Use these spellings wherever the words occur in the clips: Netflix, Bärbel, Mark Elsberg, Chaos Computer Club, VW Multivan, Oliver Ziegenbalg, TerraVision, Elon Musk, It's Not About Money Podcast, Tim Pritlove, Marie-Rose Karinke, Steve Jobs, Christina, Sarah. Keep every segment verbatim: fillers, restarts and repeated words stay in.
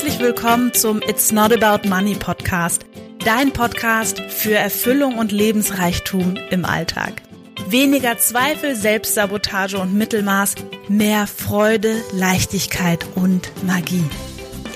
herzlich willkommen zum It's Not About Money Podcast, dein Podcast für Erfüllung und Lebensreichtum im Alltag. Weniger Zweifel, Selbstsabotage und Mittelmaß, mehr Freude, Leichtigkeit und Magie.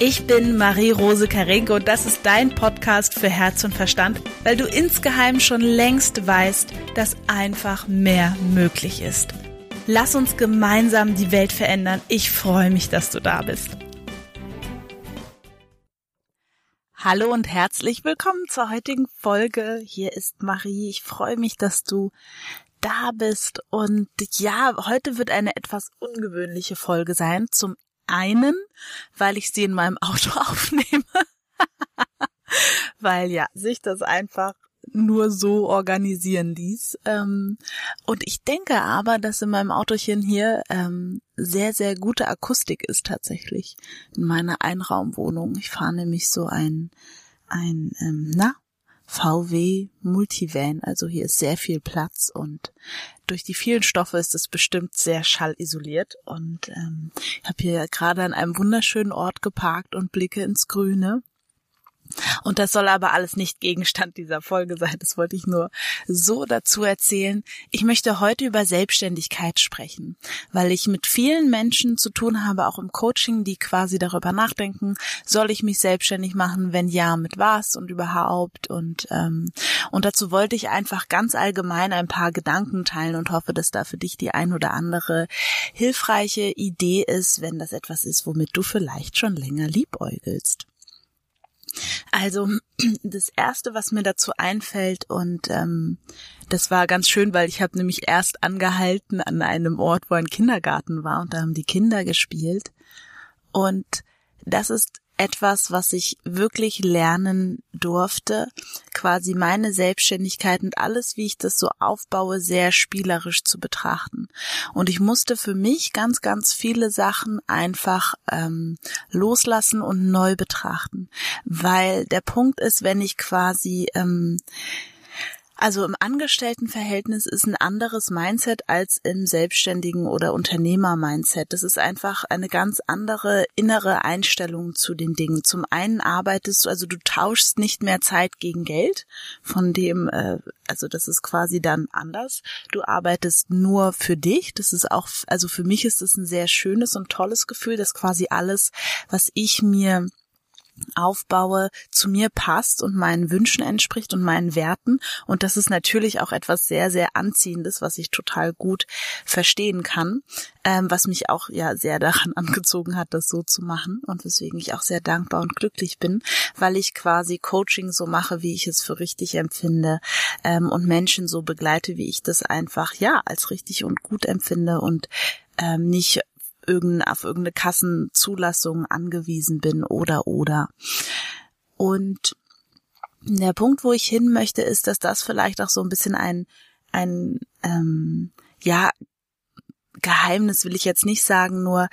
Ich bin Marie-Rose Karinke und das ist dein Podcast für Herz und Verstand, weil du insgeheim schon längst weißt, dass einfach mehr möglich ist. Lass uns gemeinsam die Welt verändern. Ich freue mich, dass du da bist. Hallo und herzlich willkommen zur heutigen Folge. Hier ist Marie. Ich freue mich, dass du da bist. Und ja, heute wird eine etwas ungewöhnliche Folge sein. Zum einen, weil ich sie in meinem Auto aufnehme, weil ja, sich das einfach nur so organisieren ließ. Und ich denke aber, dass in meinem Autochen hier sehr, sehr gute Akustik ist tatsächlich in meiner Einraumwohnung. Ich fahre nämlich so ein, ein na, V W Multivan, also hier ist sehr viel Platz und durch die vielen Stoffe ist es bestimmt sehr schallisoliert und ähm, ich habe hier gerade an einem wunderschönen Ort geparkt und blicke ins Grüne. Und das soll aber alles nicht Gegenstand dieser Folge sein, das wollte ich nur so dazu erzählen. Ich möchte heute über Selbstständigkeit sprechen, weil ich mit vielen Menschen zu tun habe, auch im Coaching, die quasi darüber nachdenken, soll ich mich selbstständig machen, wenn ja, mit was und überhaupt. Und ähm, und dazu wollte ich einfach ganz allgemein ein paar Gedanken teilen und hoffe, dass da für dich die ein oder andere hilfreiche Idee ist, wenn das etwas ist, womit du vielleicht schon länger liebäugelst. Also das Erste, was mir dazu einfällt, und ähm, das war ganz schön, weil ich habe nämlich erst angehalten an einem Ort, wo ein Kindergarten war und da haben die Kinder gespielt. Und das ist etwas, was ich wirklich lernen durfte, quasi meine Selbstständigkeit und alles, wie ich das so aufbaue, sehr spielerisch zu betrachten. Und ich musste für mich ganz, ganz viele Sachen einfach ähm, loslassen und neu betrachten, weil der Punkt ist, wenn ich quasi... Ähm, Also im Angestelltenverhältnis ist ein anderes Mindset als im Selbstständigen oder Unternehmer-Mindset. Das ist einfach eine ganz andere innere Einstellung zu den Dingen. Zum einen arbeitest du, also du tauschst nicht mehr Zeit gegen Geld, von dem, äh, also das ist quasi dann anders. Du arbeitest nur für dich. Das ist auch, also für mich ist das ein sehr schönes und tolles Gefühl, dass quasi alles, was ich mir aufbaue, zu mir passt und meinen Wünschen entspricht und meinen Werten. Und das ist natürlich auch etwas sehr, sehr Anziehendes, was ich total gut verstehen kann, ähm, was mich auch ja sehr daran angezogen hat, das so zu machen und weswegen ich auch sehr dankbar und glücklich bin, weil ich quasi Coaching so mache, wie ich es für richtig empfinde, ähm, und Menschen so begleite, wie ich das einfach ja als richtig und gut empfinde und ähm, nicht auf irgendeine Kassenzulassung angewiesen bin oder oder. Und der Punkt, wo ich hin möchte, ist, dass das vielleicht auch so ein bisschen ein, ein ähm, ja, Geheimnis will ich jetzt nicht sagen, nur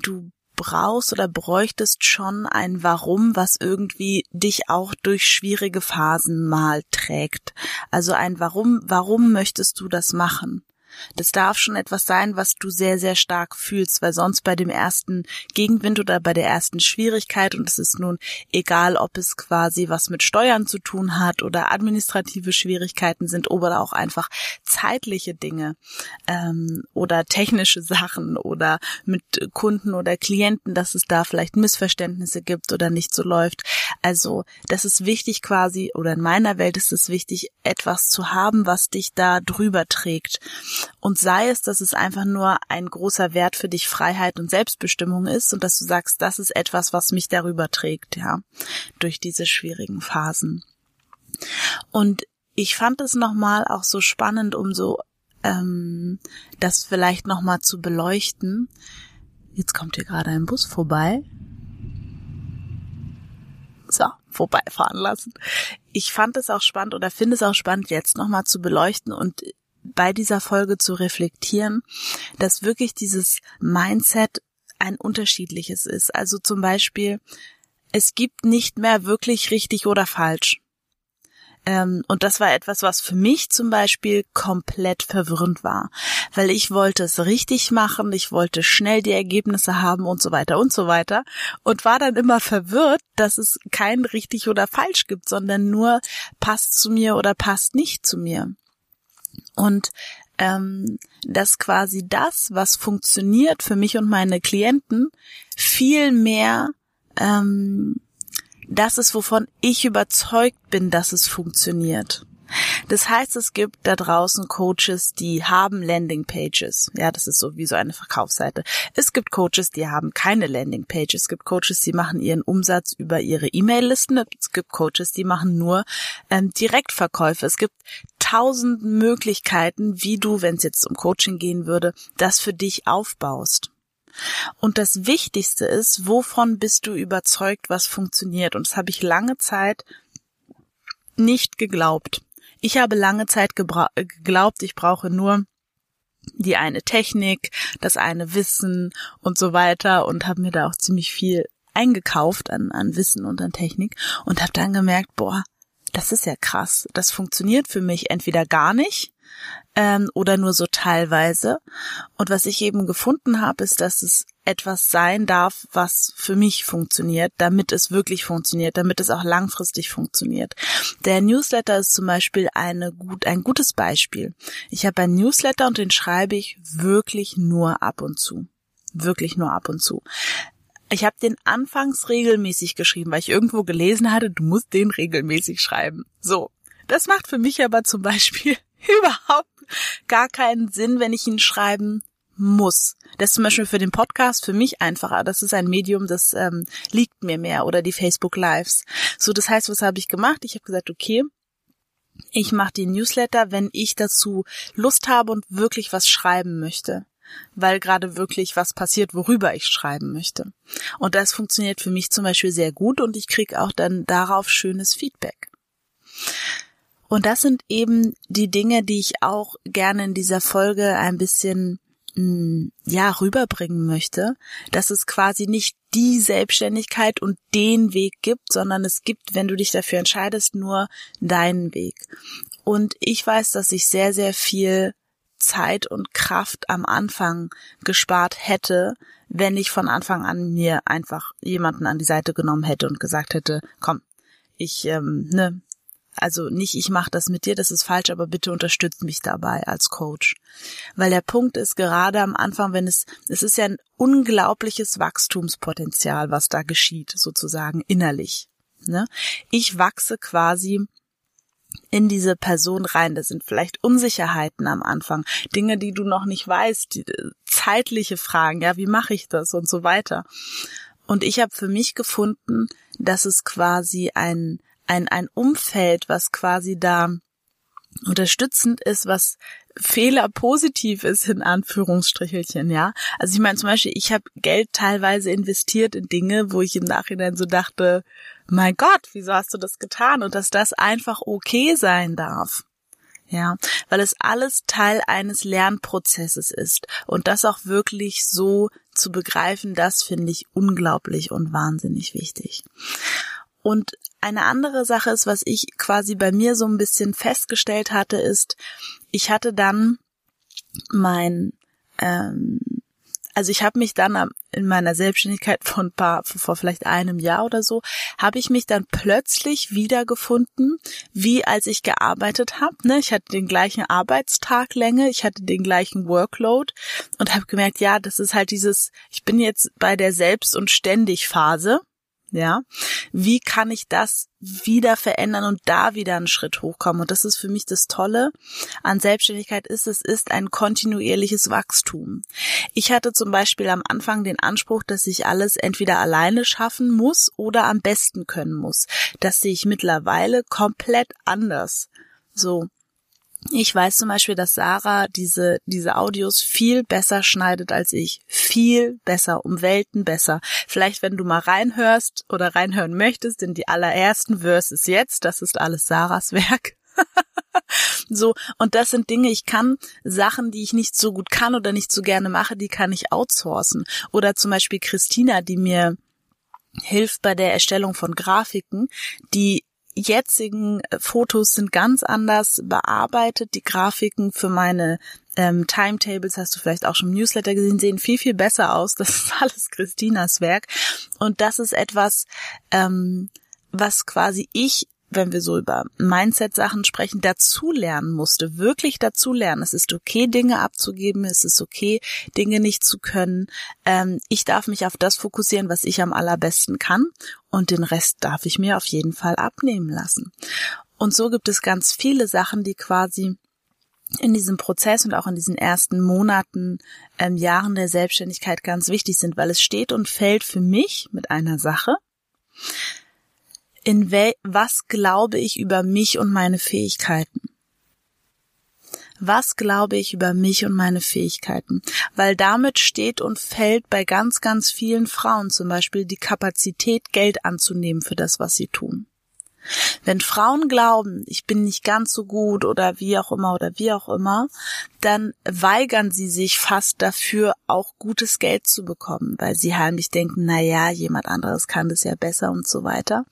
du brauchst oder bräuchtest schon ein Warum, was irgendwie dich auch durch schwierige Phasen mal trägt. Also ein Warum, warum möchtest du das machen? Das darf schon etwas sein, was du sehr, sehr stark fühlst, weil sonst bei dem ersten Gegenwind oder bei der ersten Schwierigkeit, und es ist nun egal, ob es quasi was mit Steuern zu tun hat oder administrative Schwierigkeiten sind oder auch einfach zeitliche Dinge ähm, oder technische Sachen oder mit Kunden oder Klienten, dass es da vielleicht Missverständnisse gibt oder nicht so läuft. Also das ist wichtig quasi, oder in meiner Welt ist es wichtig, etwas zu haben, was dich da drüber trägt. Und sei es, dass es einfach nur ein großer Wert für dich Freiheit und Selbstbestimmung ist und dass du sagst, das ist etwas, was mich darüber trägt, ja, durch diese schwierigen Phasen. Und ich fand es nochmal auch so spannend, um so ähm, das vielleicht nochmal zu beleuchten. Jetzt kommt hier gerade ein Bus vorbei. So, vorbeifahren lassen. Ich fand es auch spannend oder finde es auch spannend, jetzt nochmal zu beleuchten und bei dieser Folge zu reflektieren, dass wirklich dieses Mindset ein unterschiedliches ist. Also zum Beispiel, es gibt nicht mehr wirklich richtig oder falsch. Ähm, und das war etwas, was für mich zum Beispiel komplett verwirrend war, weil ich wollte es richtig machen, ich wollte schnell die Ergebnisse haben und so weiter und so weiter und war dann immer verwirrt, dass es kein richtig oder falsch gibt, sondern nur passt zu mir oder passt nicht zu mir. Und ähm, dass quasi das, was funktioniert für mich und meine Klienten, viel mehr ähm, das ist, wovon ich überzeugt bin, dass es funktioniert. Das heißt, es gibt da draußen Coaches, die haben Landingpages. Ja, das ist so wie so eine Verkaufsseite. Es gibt Coaches, die haben keine Landingpage. Es gibt Coaches, die machen ihren Umsatz über ihre E-Mail-Listen. Es gibt Coaches, die machen nur ähm, Direktverkäufe. Es gibt tausend Möglichkeiten, wie du, wenn es jetzt um Coaching gehen würde, das für dich aufbaust. Und das Wichtigste ist, wovon bist du überzeugt, was funktioniert? Und das habe ich lange Zeit nicht geglaubt. Ich habe lange Zeit gebra- geglaubt, ich brauche nur die eine Technik, das eine Wissen und so weiter und habe mir da auch ziemlich viel eingekauft an, an Wissen und an Technik und habe dann gemerkt, boah, das ist ja krass, das funktioniert für mich entweder gar nicht ähm, oder nur so teilweise. Und was ich eben gefunden habe, ist, dass es etwas sein darf, was für mich funktioniert, damit es wirklich funktioniert, damit es auch langfristig funktioniert. Der Newsletter ist zum Beispiel eine gut, ein gutes Beispiel. Ich habe einen Newsletter und den schreibe ich wirklich nur ab und zu. Wirklich nur ab und zu. Ich habe den anfangs regelmäßig geschrieben, weil ich irgendwo gelesen hatte, du musst den regelmäßig schreiben. So, das macht für mich aber zum Beispiel überhaupt gar keinen Sinn, wenn ich ihn schreiben muss. Das ist zum Beispiel für den Podcast für mich einfacher. Das ist ein Medium, das ähm, liegt mir mehr oder die Facebook Lives. So, das heißt, was habe ich gemacht? Ich habe gesagt, okay, ich mache den Newsletter, wenn ich dazu Lust habe und wirklich was schreiben möchte. Weil gerade wirklich was passiert, worüber ich schreiben möchte. Und das funktioniert für mich zum Beispiel sehr gut und ich kriege auch dann darauf schönes Feedback. Und das sind eben die Dinge, die ich auch gerne in dieser Folge ein bisschen, ja, rüberbringen möchte, dass es quasi nicht die Selbstständigkeit und den Weg gibt, sondern es gibt, wenn du dich dafür entscheidest, nur deinen Weg. Und ich weiß, dass ich sehr, sehr viel Zeit und Kraft am Anfang gespart hätte, wenn ich von Anfang an mir einfach jemanden an die Seite genommen hätte und gesagt hätte, komm, ich, ähm, ne, also nicht, ich mache das mit dir, das ist falsch, aber bitte unterstützt mich dabei als Coach. Weil der Punkt ist, gerade am Anfang, wenn es, es ist ja ein unglaubliches Wachstumspotenzial, was da geschieht, sozusagen innerlich. Ne? Ich wachse quasi in diese Person rein. Das sind vielleicht Unsicherheiten am Anfang, Dinge, die du noch nicht weißt, die, zeitliche Fragen, ja, wie mache ich das und so weiter. Und ich habe für mich gefunden, dass es quasi ein ein ein Umfeld, was quasi da unterstützend ist, was Fehler positiv ist, in Anführungsstrichelchen, ja. Also ich meine zum Beispiel, ich habe Geld teilweise investiert in Dinge, wo ich im Nachhinein so dachte, mein Gott, wieso hast du das getan? Und dass das einfach okay sein darf, ja, weil es alles Teil eines Lernprozesses ist und das auch wirklich so zu begreifen, das finde ich unglaublich und wahnsinnig wichtig. Und eine andere Sache ist, was ich quasi bei mir so ein bisschen festgestellt hatte, ist, ich hatte dann mein, ähm, also ich habe mich dann in meiner Selbstständigkeit vor ein paar, vor vielleicht einem Jahr oder so, habe ich mich dann plötzlich wiedergefunden, wie als ich gearbeitet habe. Ne? Ich hatte den gleichen Arbeitstaglänge, ich hatte den gleichen Workload und habe gemerkt, ja, das ist halt dieses, ich bin jetzt bei der Selbst- und Ständig-Phase. Ja, wie kann ich das wieder verändern und da wieder einen Schritt hochkommen? Und das ist für mich das Tolle an Selbstständigkeit ist, es ist ein kontinuierliches Wachstum. Ich hatte zum Beispiel am Anfang den Anspruch, dass ich alles entweder alleine schaffen muss oder am besten können muss. Das sehe ich mittlerweile komplett anders. So. Ich weiß zum Beispiel, dass Sarah diese, diese Audios viel besser schneidet als ich. Viel besser, um Welten besser. Vielleicht, wenn du mal reinhörst oder reinhören möchtest, in die allerersten Verses jetzt, das ist alles Sarahs Werk. So, und das sind Dinge, ich kann Sachen, die ich nicht so gut kann oder nicht so gerne mache, die kann ich outsourcen. Oder zum Beispiel Christina, die mir hilft bei der Erstellung von Grafiken, die jetzigen Fotos sind ganz anders bearbeitet. Die Grafiken für meine ähm, Timetables, hast du vielleicht auch schon im Newsletter gesehen, sehen viel, viel besser aus. Das ist alles Christinas Werk. Und das ist etwas, ähm, was quasi ich, wenn wir so über Mindset-Sachen sprechen, dazu lernen musste, wirklich dazu lernen. Es ist okay, Dinge abzugeben, es ist okay, Dinge nicht zu können. Ähm, ich darf mich auf das fokussieren, was ich am allerbesten kann, und den Rest darf ich mir auf jeden Fall abnehmen lassen. Und so gibt es ganz viele Sachen, die quasi in diesem Prozess und auch in diesen ersten Monaten, ähm, Jahren der Selbstständigkeit ganz wichtig sind, weil es steht und fällt für mich mit einer Sache: In wel- was glaube ich über mich und meine Fähigkeiten? Was glaube ich über mich und meine Fähigkeiten? Weil damit steht und fällt bei ganz, ganz vielen Frauen zum Beispiel die Kapazität, Geld anzunehmen für das, was sie tun. Wenn Frauen glauben, ich bin nicht ganz so gut oder wie auch immer oder wie auch immer, dann weigern sie sich fast dafür, auch gutes Geld zu bekommen, weil sie heimlich denken, na ja, jemand anderes kann das ja besser und so weiter.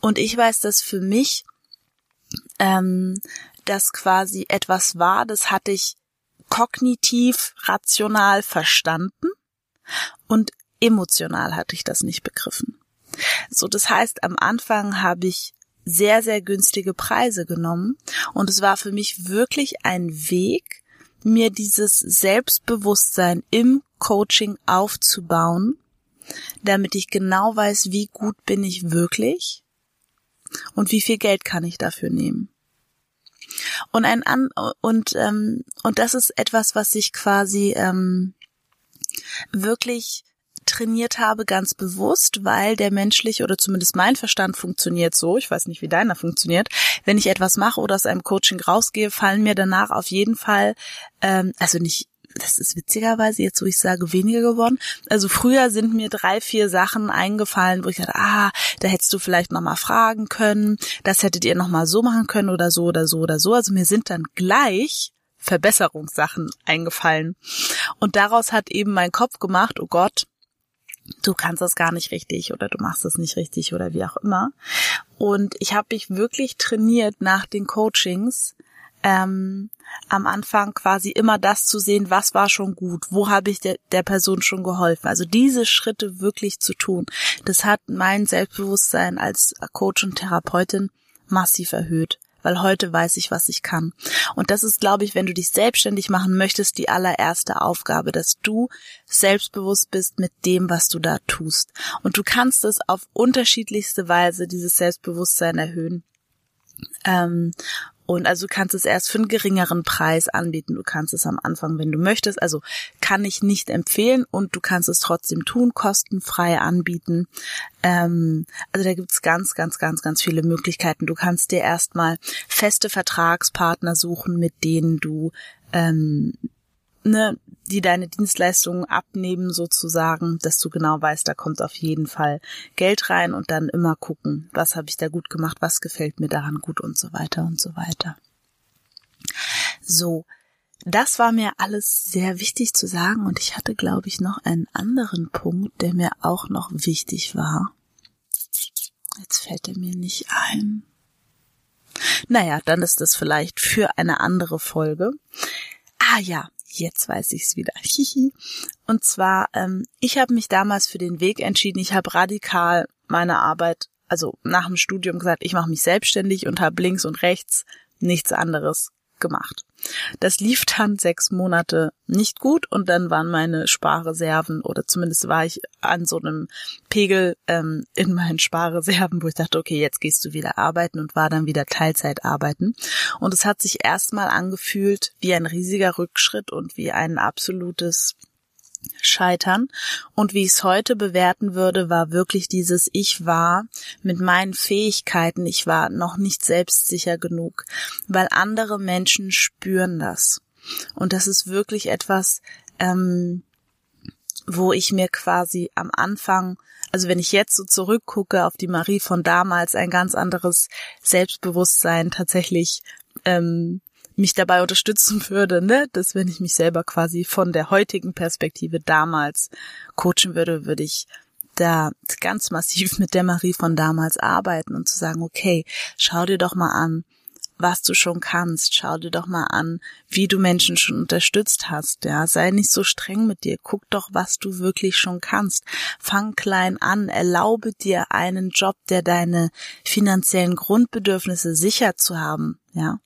Und ich weiß, dass für mich ähm, das quasi etwas war, das hatte ich kognitiv, rational verstanden und emotional hatte ich das nicht begriffen. So, das heißt, am Anfang habe ich sehr, sehr günstige Preise genommen und es war für mich wirklich ein Weg, mir dieses Selbstbewusstsein im Coaching aufzubauen, damit ich genau weiß, wie gut bin ich wirklich und wie viel Geld kann ich dafür nehmen. Und ein an und ähm, und das ist etwas, was ich quasi ähm, wirklich trainiert habe, ganz bewusst, weil der menschliche oder zumindest mein Verstand funktioniert so, ich weiß nicht, wie deiner funktioniert, wenn ich etwas mache oder aus einem Coaching rausgehe, fallen mir danach auf jeden Fall, ähm, also nicht, das ist witzigerweise jetzt, wo ich sage, weniger geworden, also früher sind mir drei, vier Sachen eingefallen, wo ich dachte, ah, da hättest du vielleicht nochmal fragen können, das hättet ihr nochmal so machen können oder so oder so oder so, also mir sind dann gleich Verbesserungssachen eingefallen und daraus hat eben mein Kopf gemacht, oh Gott, du kannst das gar nicht richtig oder du machst das nicht richtig oder wie auch immer. Und ich habe mich wirklich trainiert, nach den Coachings ähm, am Anfang quasi immer das zu sehen, was war schon gut, wo habe ich der, der Person schon geholfen. Also diese Schritte wirklich zu tun, das hat mein Selbstbewusstsein als Coach und Therapeutin massiv erhöht, weil heute weiß ich, was ich kann. Und das ist, glaube ich, wenn du dich selbstständig machen möchtest, die allererste Aufgabe, dass du selbstbewusst bist mit dem, was du da tust. Und du kannst es auf unterschiedlichste Weise, dieses Selbstbewusstsein, erhöhen. Ähm, und also du kannst es erst für einen geringeren Preis anbieten. Du kannst es am Anfang, wenn du möchtest. Also kann ich nicht empfehlen und du kannst es trotzdem tun, kostenfrei anbieten. Ähm, also da gibt's ganz, ganz, ganz, ganz viele Möglichkeiten. Du kannst dir erstmal feste Vertragspartner suchen, mit denen du, ähm, ne, die deine Dienstleistungen abnehmen sozusagen, dass du genau weißt, da kommt auf jeden Fall Geld rein und dann immer gucken, was habe ich da gut gemacht, was gefällt mir daran gut und so weiter und so weiter. So, das war mir alles sehr wichtig zu sagen und ich hatte, glaube ich, noch einen anderen Punkt, der mir auch noch wichtig war. Jetzt fällt er mir nicht ein. Naja, dann ist das vielleicht für eine andere Folge. Ah ja. Jetzt weiß ich's wieder. Und zwar, ähm, ich habe mich damals für den Weg entschieden. Ich habe radikal meine Arbeit, also nach dem Studium gesagt, ich mache mich selbstständig und habe links und rechts nichts anderes gemacht. Das lief dann sechs Monate nicht gut und dann waren meine Sparreserven, oder zumindest war ich an so einem Pegel ähm, in meinen Sparreserven, wo ich dachte, okay, jetzt gehst du wieder arbeiten, und war dann wieder Teilzeit arbeiten. Und es hat sich erstmal angefühlt wie ein riesiger Rückschritt und wie ein absolutes Scheitern. Und wie ich es heute bewerten würde, war wirklich dieses, ich war mit meinen Fähigkeiten, ich war noch nicht selbstsicher genug, weil andere Menschen spüren das. Und das ist wirklich etwas, ähm, wo ich mir quasi am Anfang, also wenn ich jetzt so zurückgucke auf die Marie von damals, ein ganz anderes Selbstbewusstsein tatsächlich ähm, mich dabei unterstützen würde, ne, dass wenn ich mich selber quasi von der heutigen Perspektive damals coachen würde, würde ich da ganz massiv mit der Marie von damals arbeiten und zu sagen, okay, schau dir doch mal an, was du schon kannst, schau dir doch mal an, wie du Menschen schon unterstützt hast, ja, sei nicht so streng mit dir, guck doch, was du wirklich schon kannst, fang klein an, erlaube dir einen Job, der deine finanziellen Grundbedürfnisse sicher zu haben, ja,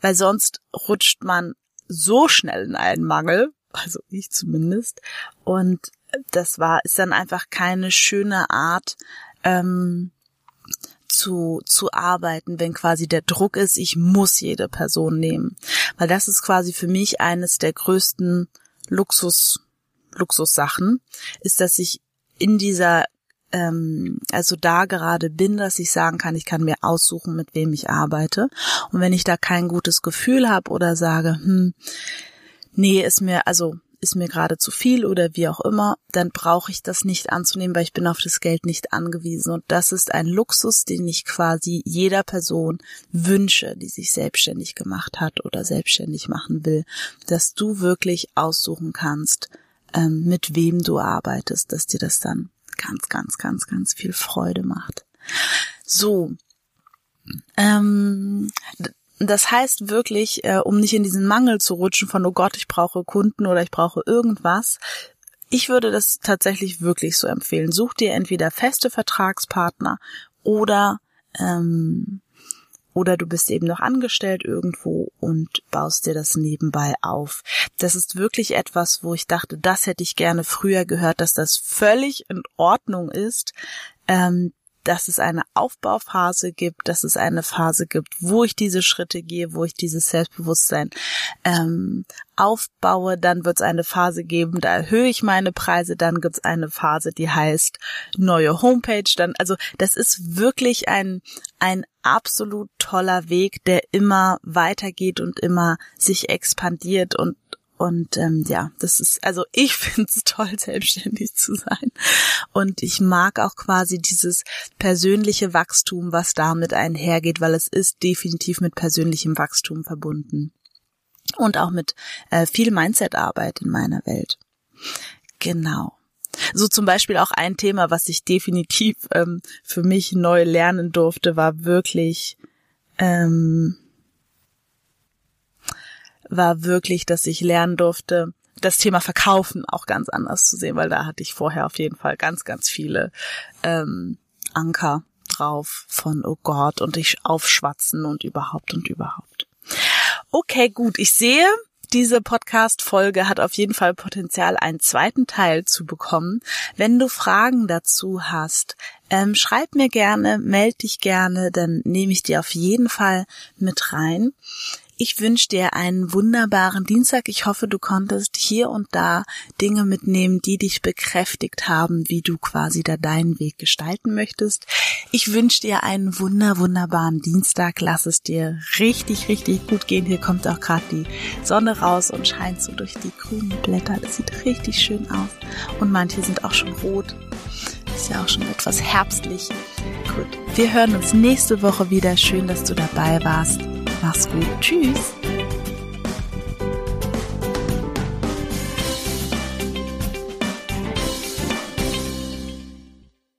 weil sonst rutscht man so schnell in einen Mangel, also ich zumindest, und das war, ist dann einfach keine schöne Art, ähm, zu, zu arbeiten, wenn quasi der Druck ist, ich muss jede Person nehmen. Weil das ist quasi für mich eines der größten Luxus, Luxussachen, ist, dass ich in dieser, ähm, also da gerade bin, dass ich sagen kann, ich kann mir aussuchen, mit wem ich arbeite. Und wenn ich da kein gutes Gefühl habe oder sage, hm, nee, ist mir, also, ist mir gerade zu viel oder wie auch immer, dann brauche ich das nicht anzunehmen, weil ich bin auf das Geld nicht angewiesen. Und das ist ein Luxus, den ich quasi jeder Person wünsche, die sich selbstständig gemacht hat oder selbstständig machen will, dass du wirklich aussuchen kannst, mit wem du arbeitest, dass dir das dann ganz, ganz, ganz, ganz viel Freude macht. So, ähm, das heißt wirklich, äh, um nicht in diesen Mangel zu rutschen von, oh Gott, ich brauche Kunden oder ich brauche irgendwas. Ich würde das tatsächlich wirklich so empfehlen. Such dir entweder feste Vertragspartner oder, ähm, oder du bist eben noch angestellt irgendwo und baust dir das nebenbei auf. Das ist wirklich etwas, wo ich dachte, das hätte ich gerne früher gehört, dass das völlig in Ordnung ist, ähm, dass es eine Aufbauphase gibt, dass es eine Phase gibt, wo ich diese Schritte gehe, wo ich dieses Selbstbewusstsein ähm, aufbaue. Dann wird es eine Phase geben, da erhöhe ich meine Preise. Dann gibt es eine Phase, die heißt neue Homepage. Dann, also das ist wirklich ein ein absolut toller Weg, der immer weitergeht und immer sich expandiert und Und ähm, ja, das ist, also ich finde es toll, selbstständig zu sein. Und ich mag auch quasi dieses persönliche Wachstum, was damit einhergeht, weil es ist definitiv mit persönlichem Wachstum verbunden. Und auch mit äh, viel Mindset-Arbeit in meiner Welt. Genau. So zum Beispiel auch ein Thema, was ich definitiv ähm, für mich neu lernen durfte, war wirklich... Ähm, war wirklich, dass ich lernen durfte, das Thema Verkaufen auch ganz anders zu sehen, weil da hatte ich vorher auf jeden Fall ganz, ganz viele ähm, Anker drauf von, oh Gott, und ich aufschwatzen und überhaupt und überhaupt. Okay, gut, ich sehe, diese Podcast-Folge hat auf jeden Fall Potenzial, einen zweiten Teil zu bekommen. Wenn du Fragen dazu hast, ähm, schreib mir gerne, meld dich gerne, dann nehme ich dir auf jeden Fall mit rein. Ich wünsche dir einen wunderbaren Dienstag. Ich hoffe, du konntest hier und da Dinge mitnehmen, die dich bekräftigt haben, wie du quasi da deinen Weg gestalten möchtest. Ich wünsche dir einen wunder, wunderbaren Dienstag. Lass es dir richtig, richtig gut gehen. Hier kommt auch gerade die Sonne raus und scheint so durch die grünen Blätter. Das sieht richtig schön aus. Und manche sind auch schon rot. Ist ja auch schon etwas herbstlich. Gut, wir hören uns nächste Woche wieder. Schön, dass du dabei warst. Mach's gut. Tschüss.